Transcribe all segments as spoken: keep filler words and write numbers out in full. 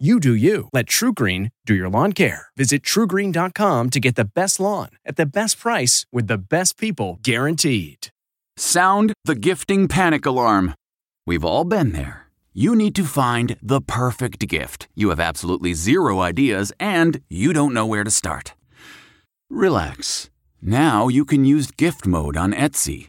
You do you. Let True Green do your lawn care. Visit True Green dot com to get the best lawn at the best price with the best people guaranteed. Sound the gifting panic alarm. We've all been there. You need to find the perfect gift. You have absolutely zero ideas and you don't know where to start. Relax. Now you can use gift mode on Etsy.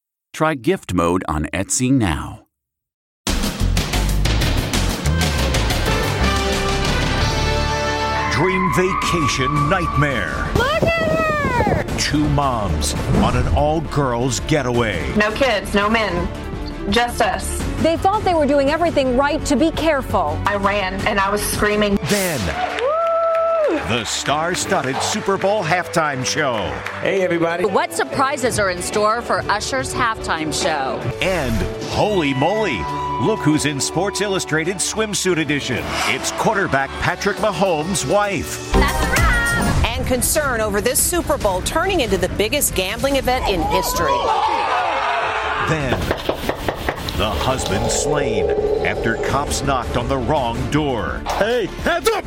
Try gift mode on Etsy now. Dream vacation nightmare. Look at her! Two moms on an all-girls getaway. No kids, no men. Just us. They thought they were doing everything right to be careful. I ran and I was screaming. Then... the star-studded Super Bowl halftime show. Hey, everybody. What surprises are in store for Usher's halftime show? And holy moly, look who's in Sports Illustrated Swimsuit Edition. It's quarterback Patrick Mahomes' wife. That's right. And concern over this Super Bowl turning into the biggest gambling event in history. Then the husband slain after cops knocked on the wrong door. Hey, hands up!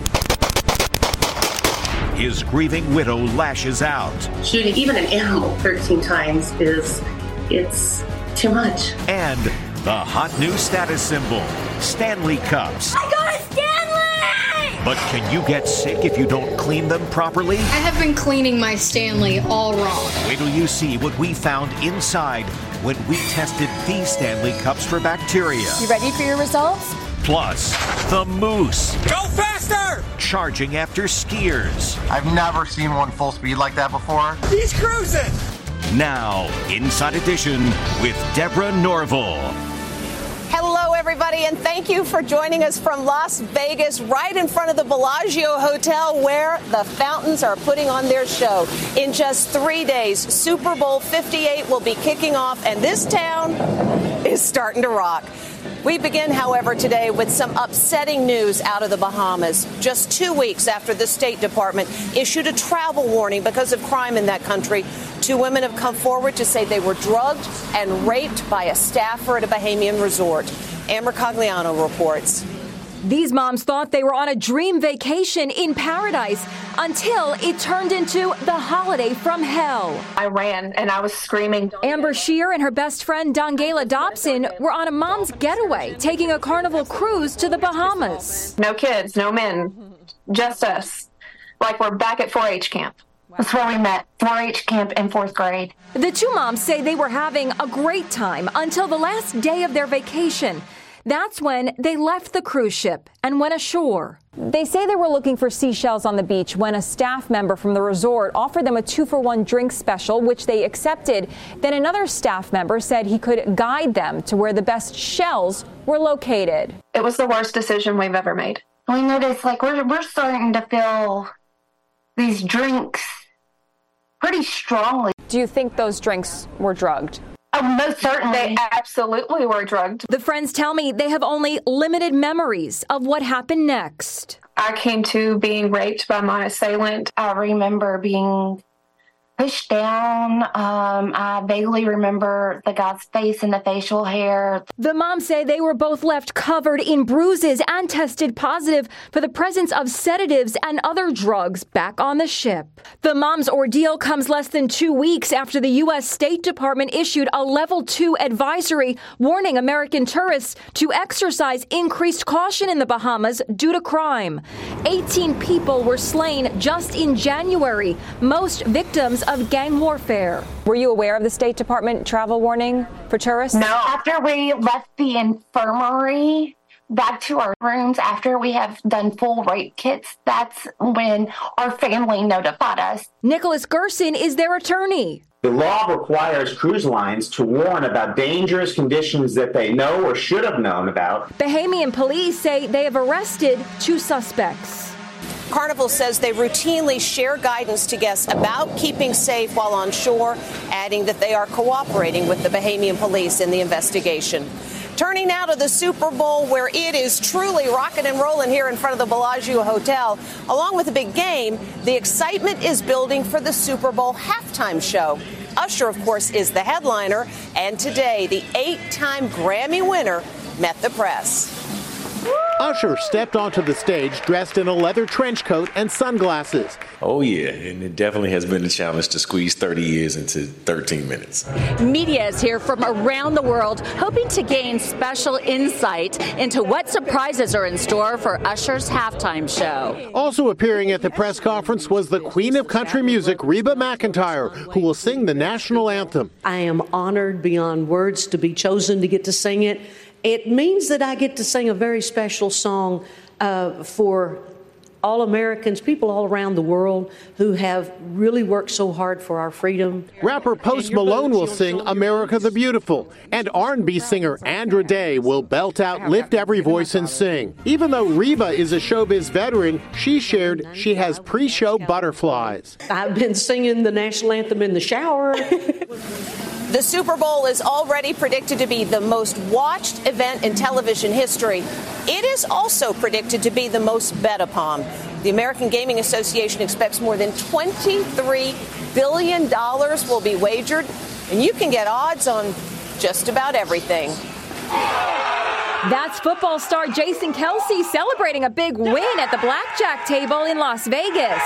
His grieving widow lashes out. Shooting even an animal thirteen times is, it's too much. And the hot new status symbol, Stanley Cups. I got a Stanley! But can you get sick if you don't clean them properly? I have been cleaning my Stanley all wrong. Wait till you see what we found inside when we tested these Stanley Cups for bacteria. You ready for your results? Plus, the moose. Go faster! Charging after skiers. I've never seen one full speed like that before. He's cruising! Now, Inside Edition with Deborah Norville. Hello, everybody, and thank you for joining us from Las Vegas, right in front of the Bellagio Hotel, where the Fountains are putting on their show. In just three days, Super Bowl fifty-eight will be kicking off, and this town is starting to rock. We begin, however, today with some upsetting news out of the Bahamas. Just two weeks after the State Department issued a travel warning because of crime in that country, two women have come forward to say they were drugged and raped by a staffer at a Bahamian resort. Amber Cogliano reports. These moms thought they were on a dream vacation in paradise until it turned into the holiday from hell. I ran and I was screaming. Amber Shear and her best friend Dongayla Dobson were on a mom's getaway, taking a Carnival cruise to the Bahamas. No kids, no men, just us. Like we're back at four H camp. That's where we met, four H camp in fourth grade. The two moms say they were having a great time until the last day of their vacation. That's when they left the cruise ship and went ashore. They say they were looking for seashells on the beach when a staff member from the resort offered them a two-for-one drink special, which they accepted. Then another staff member said he could guide them to where the best shells were located. It was the worst decision we've ever made. We noticed, like, we're, we're starting to feel these drinks pretty strongly. Do you think those drinks were drugged? Oh, most certainly. They absolutely were drugged. The friends tell me they have only limited memories of what happened next. I came to being raped by my assailant. I remember being pushed down. Um, I vaguely remember the guy's face and the facial hair. The moms say they were both left covered in bruises and tested positive for the presence of sedatives and other drugs back on the ship. The mom's ordeal comes less than two weeks after the U S State Department issued a level two advisory warning American tourists to exercise increased caution in the Bahamas due to crime. eighteen people were slain just in January, most victims of gang warfare. Were you aware of the State Department travel warning for tourists? No. After we left the infirmary back to our rooms, after we have done full rape kits, that's when our family notified us. Nicholas Gerson is their attorney. The law requires cruise lines to warn about dangerous conditions that they know or should have known about. Bahamian police say they have arrested two suspects. Carnival says they routinely share guidance to guests about keeping safe while on shore, adding that they are cooperating with the Bahamian police in the investigation. Turning now to the Super Bowl, where it is truly rocking and rolling here in front of the Bellagio Hotel. Along with the big game, the excitement is building for the Super Bowl halftime show. Usher, of course, is the headliner. And today, the eight-time Grammy winner met the press. Usher stepped onto the stage dressed in a leather trench coat and sunglasses. Oh, yeah, and it definitely has been a challenge to squeeze thirty years into thirteen minutes. Media is here from around the world, hoping to gain special insight into what surprises are in store for Usher's halftime show. Also appearing at the press conference was the Queen of Country Music, Reba McEntire, who will sing the national anthem. I am honored beyond words to be chosen to get to sing it. It means that I get to sing a very special song uh, for all Americans, people all around the world who have really worked so hard for our freedom. Rapper Post Malone will sing America the Beautiful, and R and B singer Andra Day will belt out Lift Every Voice and Sing. Even though Reba is a showbiz veteran, she shared she has pre-show butterflies. I've been singing the national anthem in the shower. The Super Bowl is already predicted to be the most watched event in television history. It is also predicted to be the most bet upon. The American Gaming Association expects more than twenty-three billion dollars will be wagered, and you can get odds on just about everything. That's football star Jason Kelce celebrating a big win at the blackjack table in Las Vegas.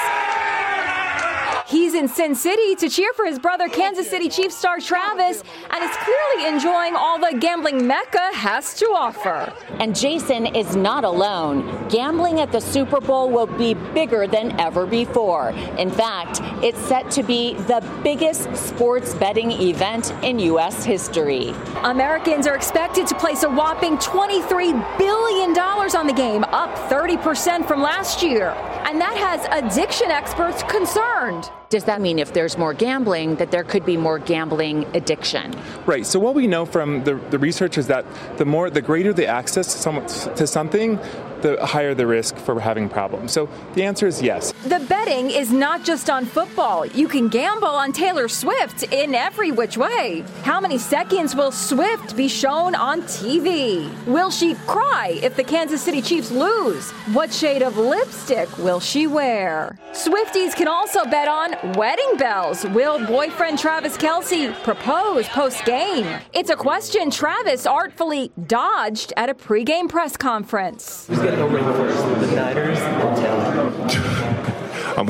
He's in Sin City to cheer for his brother, Kansas City Chiefs star Travis, and is clearly enjoying all the gambling Mecca has to offer. And Jason is not alone. Gambling at the Super Bowl will be bigger than ever before. In fact, it's set to be the biggest sports betting event in U S history. Americans are expected to place a whopping twenty-three billion dollars on the game, up thirty percent from last year. And that has addiction experts concerned. Does that mean if there's more gambling, that there could be more gambling addiction? Right. So what we know from the, the research is that the more, the greater the access to, some, to something, the higher the risk for having problems. So the answer is yes. The betting is not just on football. You can gamble on Taylor Swift in every which way. How many seconds will Swift be shown on T V? Will she cry if the Kansas City Chiefs lose? What shade of lipstick will she wear? Swifties can also bet on wedding bells. Will boyfriend Travis Kelce propose post-game? It's a question Travis artfully dodged at a pregame press conference. I'm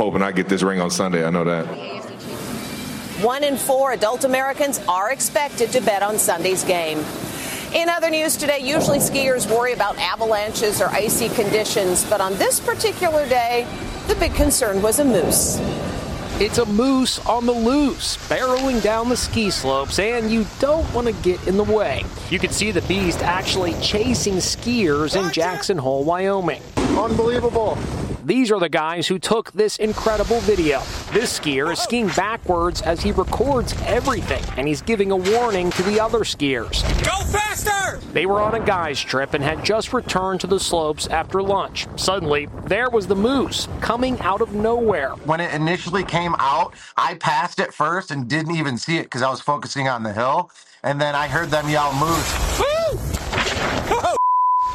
hoping I get this ring on Sunday. I know that. One in four adult Americans are expected to bet on Sunday's game. In other news today, usually skiers worry about avalanches or icy conditions, but on this particular day, the big concern was a moose. It's a moose on the loose, barreling down the ski slopes, and you don't want to get in the way. You can see the beast actually chasing skiers in Jackson Hole, Wyoming. Unbelievable. These are the guys who took this incredible video. This skier is skiing backwards as he records everything, and he's giving a warning to the other skiers. Go faster! They were on a guys trip and had just returned to the slopes after lunch. Suddenly, there was the moose coming out of nowhere. When it initially came out, I passed it first and didn't even see it because I was focusing on the hill, and then I heard them yell moose. Woo! Oh,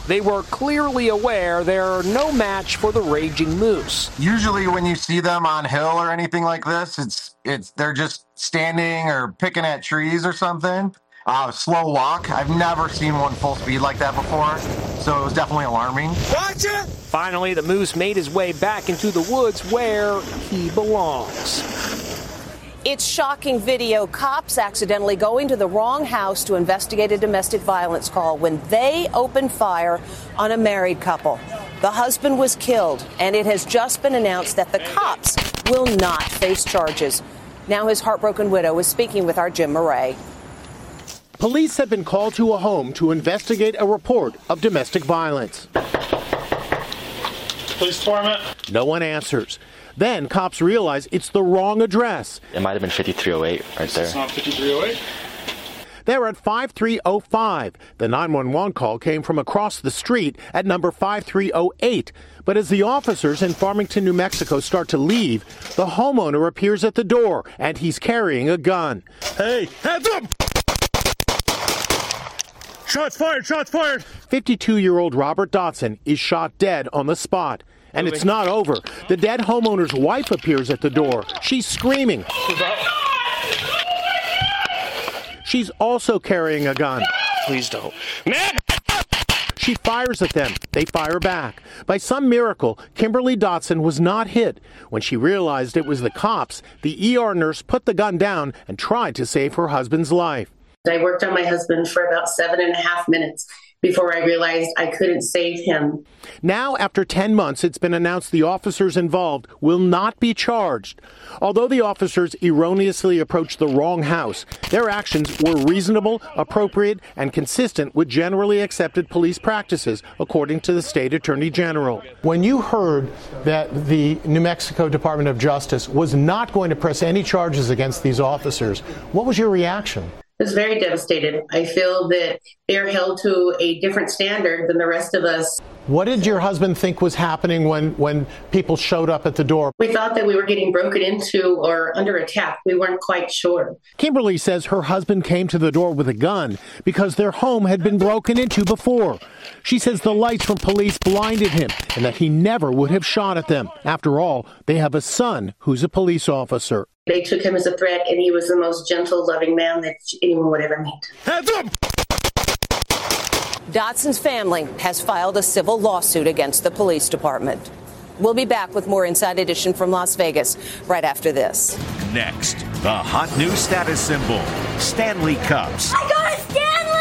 They were clearly aware they're no match for the raging moose. Usually when you see them on hill or anything like this, it's it's they're just standing or picking at trees or something. Uh, slow walk. I've never seen one full speed like that before, so it was definitely alarming. Watch it! Finally, the moose made his way back into the woods where he belongs. It's shocking video. Cops accidentally go into the wrong house to investigate a domestic violence call when they opened fire on a married couple. The husband was killed, and it has just been announced that the cops will not face charges. Now his heartbroken widow is speaking with our Jim Murray. Police had been called to a home to investigate a report of domestic violence. Police department. No one answers. Then cops realize it's the wrong address. It might have been fifty-three oh eight right there. It's not fifty-three oh eight. They're at five three oh five. The nine one one call came from across the street at number five three oh eight. But as the officers in Farmington, New Mexico start to leave, the homeowner appears at the door and he's carrying a gun. Hey, hands up! Shots fired, shots fired! fifty-two-year-old Robert Dotson is shot dead on the spot. And it's not over. The dead homeowner's wife appears at the door. She's screaming. She's also carrying a gun. Please don't. She fires at them. They fire back. By some miracle, Kimberly Dotson was not hit. When she realized it was the cops, the E R nurse put the gun down and tried to save her husband's life. I worked on my husband for about seven and a half minutes. Before I realized I couldn't save him. Now, after ten months, it's been announced the officers involved will not be charged. Although the officers erroneously approached the wrong house, their actions were reasonable, appropriate, and consistent with generally accepted police practices, according to the state attorney general. When you heard that the New Mexico Department of Justice was not going to press any charges against these officers, what was your reaction? I was very devastated. I feel that they're held to a different standard than the rest of us. What did your husband think was happening when, when people showed up at the door? We thought that we were getting broken into or under attack. We weren't quite sure. Kimberly says her husband came to the door with a gun because their home had been broken into before. She says the lights from police blinded him and that he never would have shot at them. After all, they have a son who's a police officer. They took him as a threat, and he was the most gentle, loving man that anyone would ever meet. Hands up! Dotson's family has filed a civil lawsuit against the police department. We'll be back with more Inside Edition from Las Vegas right after this. Next, the hot new status symbol, Stanley Cups. I got a Stanley!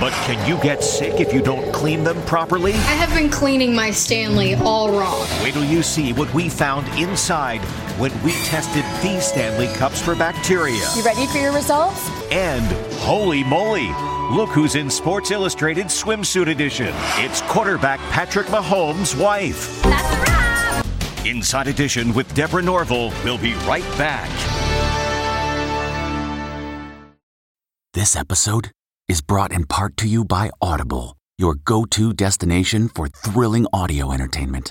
But can you get sick if you don't clean them properly? I have been cleaning my Stanley all wrong. Wait till you see what we found inside when we tested these Stanley Cups for bacteria. You ready for your results? And holy moly, look who's in Sports Illustrated Swimsuit Edition. It's quarterback Patrick Mahomes' wife. That's a wrap! Inside Edition with Deborah Norville. We'll be right back. This episode is brought in part to you by Audible, your go-to destination for thrilling audio entertainment.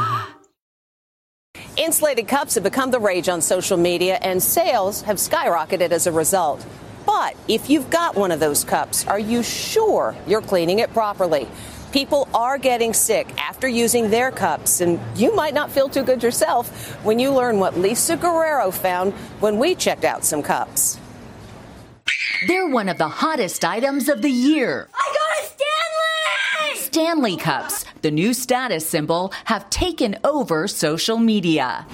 Insulated cups have become the rage on social media, and sales have skyrocketed as a result. But if you've got one of those cups, are you sure you're cleaning it properly? People are getting sick after using their cups, and you might not feel too good yourself when you learn what Lisa Guerrero found when we checked out some cups. They're one of the hottest items of the year. I got a Stanley! Stanley cups, the new status symbol, have taken over social media.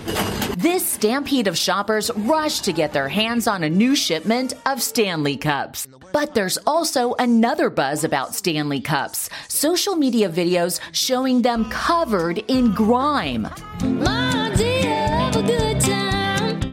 This stampede of shoppers rushed to get their hands on a new shipment of Stanley cups. But there's also another buzz about Stanley cups. Social media videos showing them covered in grime. My dear, have a good time.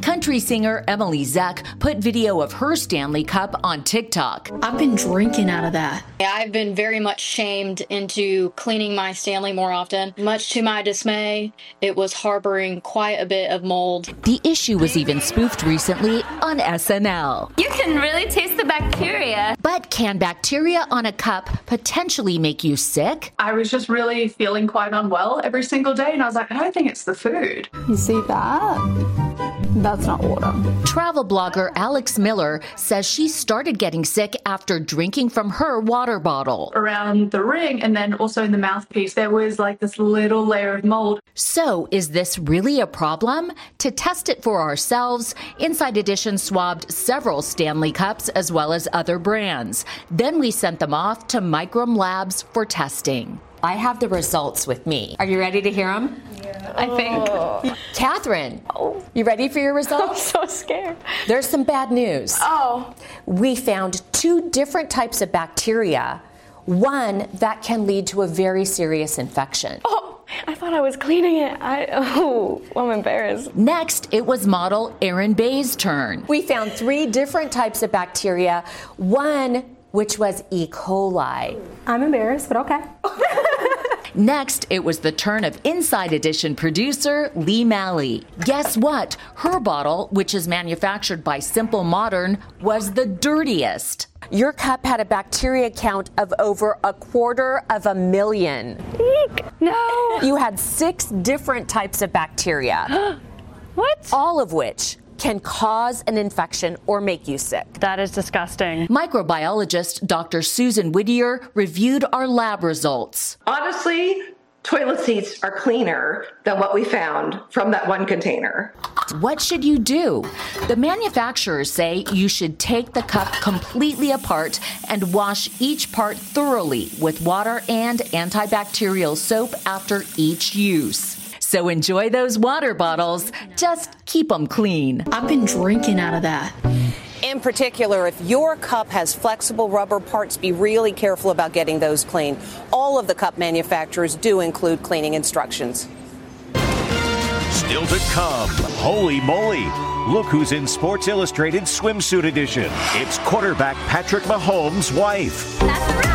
Country singer Emily Zuck put video of her Stanley cup on TikTok. I've been drinking out of that. I've been very much shamed into cleaning my Stanley more often. Much to my dismay, it was harboring quite a bit of mold. The issue was even spoofed recently on S N L. You can really taste the bacteria. But can bacteria on a cup potentially make you sick? I was just really feeling quite unwell every single day, and I was like, I don't think it's the food. You see that? That's not water. Travel blogger Alex Miller says she started getting sick after drinking from her water bottle. Around the ring and then also in the mouthpiece, there was like this little layer of mold. So is this really a problem? To test it for ourselves, Inside Edition swabbed several Stanley cups as well as other brands. Then we sent them off to Microm Labs for testing. I have the results with me. Are you ready to hear them? Yeah. I think. Oh. Catherine, oh. You ready for your results? I'm so scared. There's some bad news. Oh. We found two different types of bacteria, one that can lead to a very serious infection. Oh. I thought I was cleaning it. I, oh, I'm embarrassed. Next, it was model Erin Bay's turn. We found three different types of bacteria, one which was E. coli. I'm embarrassed, but okay. Next, it was the turn of Inside Edition producer Lee Malley. Guess what? Her bottle, which is manufactured by Simple Modern, was the dirtiest. Your cup had a bacteria count of over a quarter of a million. Eek! No! You had six different types of bacteria. What? All of which can cause an infection or make you sick. That is disgusting. Microbiologist Doctor Susan Whittier reviewed our lab results. Honestly, toilet seats are cleaner than what we found from that one container. What should you do? The manufacturers say you should take the cup completely apart and wash each part thoroughly with water and antibacterial soap after each use. So enjoy those water bottles. Just keep them clean. I've been drinking out of that. In particular, if your cup has flexible rubber parts, be really careful about getting those clean. All of the cup manufacturers do include cleaning instructions. Still to come. Holy moly. Look who's in Sports Illustrated Swimsuit Edition. It's quarterback Patrick Mahomes' wife. That's a wrap.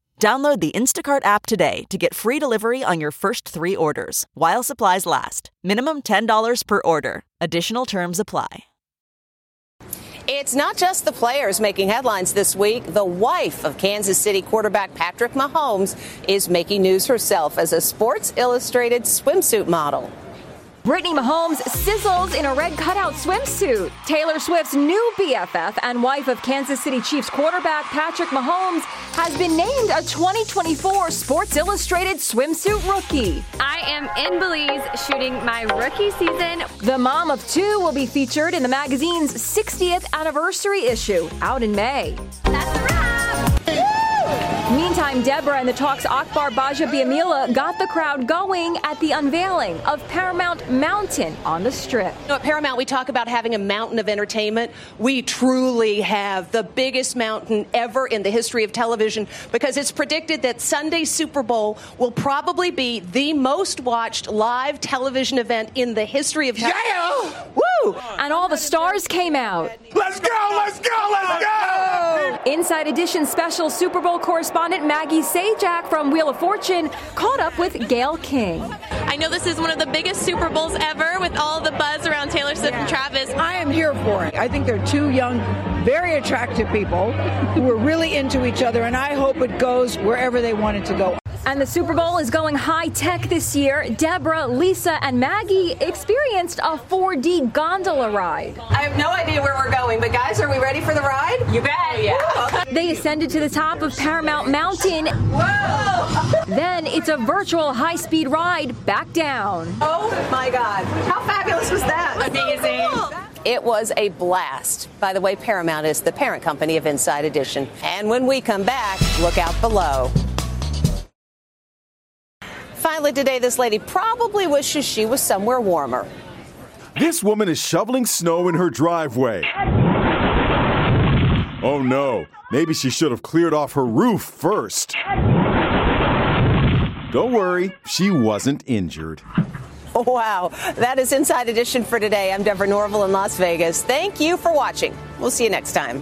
Download the Instacart app today to get free delivery on your first three orders, while supplies last. Minimum ten dollars per order. Additional terms apply. It's not just the players making headlines this week. The wife of Kansas City quarterback Patrick Mahomes is making news herself as a Sports Illustrated swimsuit model. Brittany Mahomes sizzles in a red cutout swimsuit. Taylor Swift's new B F F and wife of Kansas City Chiefs quarterback Patrick Mahomes has been named a twenty twenty-four Sports Illustrated Swimsuit Rookie. I am in Belize shooting my rookie season. The mom of two will be featured in the magazine's sixtieth anniversary issue, out in May. That's a wrap! Woo! Meantime, Deborah and the Talk's Akbar Bajabiamila got the crowd going at the unveiling of Paramount Mountain on the Strip. You know, at Paramount, we talk about having a mountain of entertainment. We truly have the biggest mountain ever in the history of television, because it's predicted that Sunday's Super Bowl will probably be the most watched live television event in the history of television. Yeah! Woo! And all the stars came out. Let's go! Let's go! Let's go! Inside Edition special Super Bowl correspondent Maggie Sajak from Wheel of Fortune caught up with Gayle King. I know this is one of the biggest Super Bowls ever, with all the buzz around Taylor Swift yeah. and Travis. I am here for it. I think they're two young, very attractive people who are really into each other, and I hope it goes wherever they want it to go. And the Super Bowl is going high-tech this year. Deborah, Lisa, and Maggie experienced a four D gondola ride. I have no idea where we're going, but guys, are we ready for the ride? You bet, yeah. They ascended to the top of Paramount Mountain. Whoa! Then it's a virtual high-speed ride back down. Oh, my God. How fabulous was that? Amazing. So cool. It was a blast. By the way, Paramount is the parent company of Inside Edition. And when we come back, look out below. Finally today, this lady probably wishes she was somewhere warmer. This woman is shoveling snow in her driveway. Oh no, maybe she should have cleared off her roof first. Don't worry, she wasn't injured. Wow, that is Inside Edition for today. I'm Deborah Norville in Las Vegas. Thank you for watching. We'll see you next time.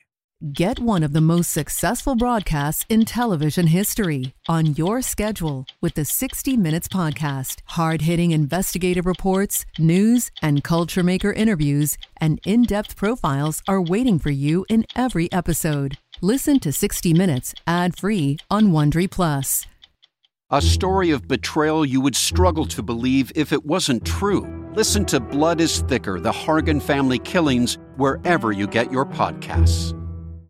Get one of the most successful broadcasts in television history on your schedule with the sixty minutes podcast. Hard-hitting investigative reports, news, and culture maker interviews, and in-depth profiles are waiting for you in every episode. Listen to sixty minutes ad-free on Wondery Plus. A story of betrayal you would struggle to believe if it wasn't true. Listen to Blood is Thicker, The Hargan Family Killings, wherever you get your podcasts.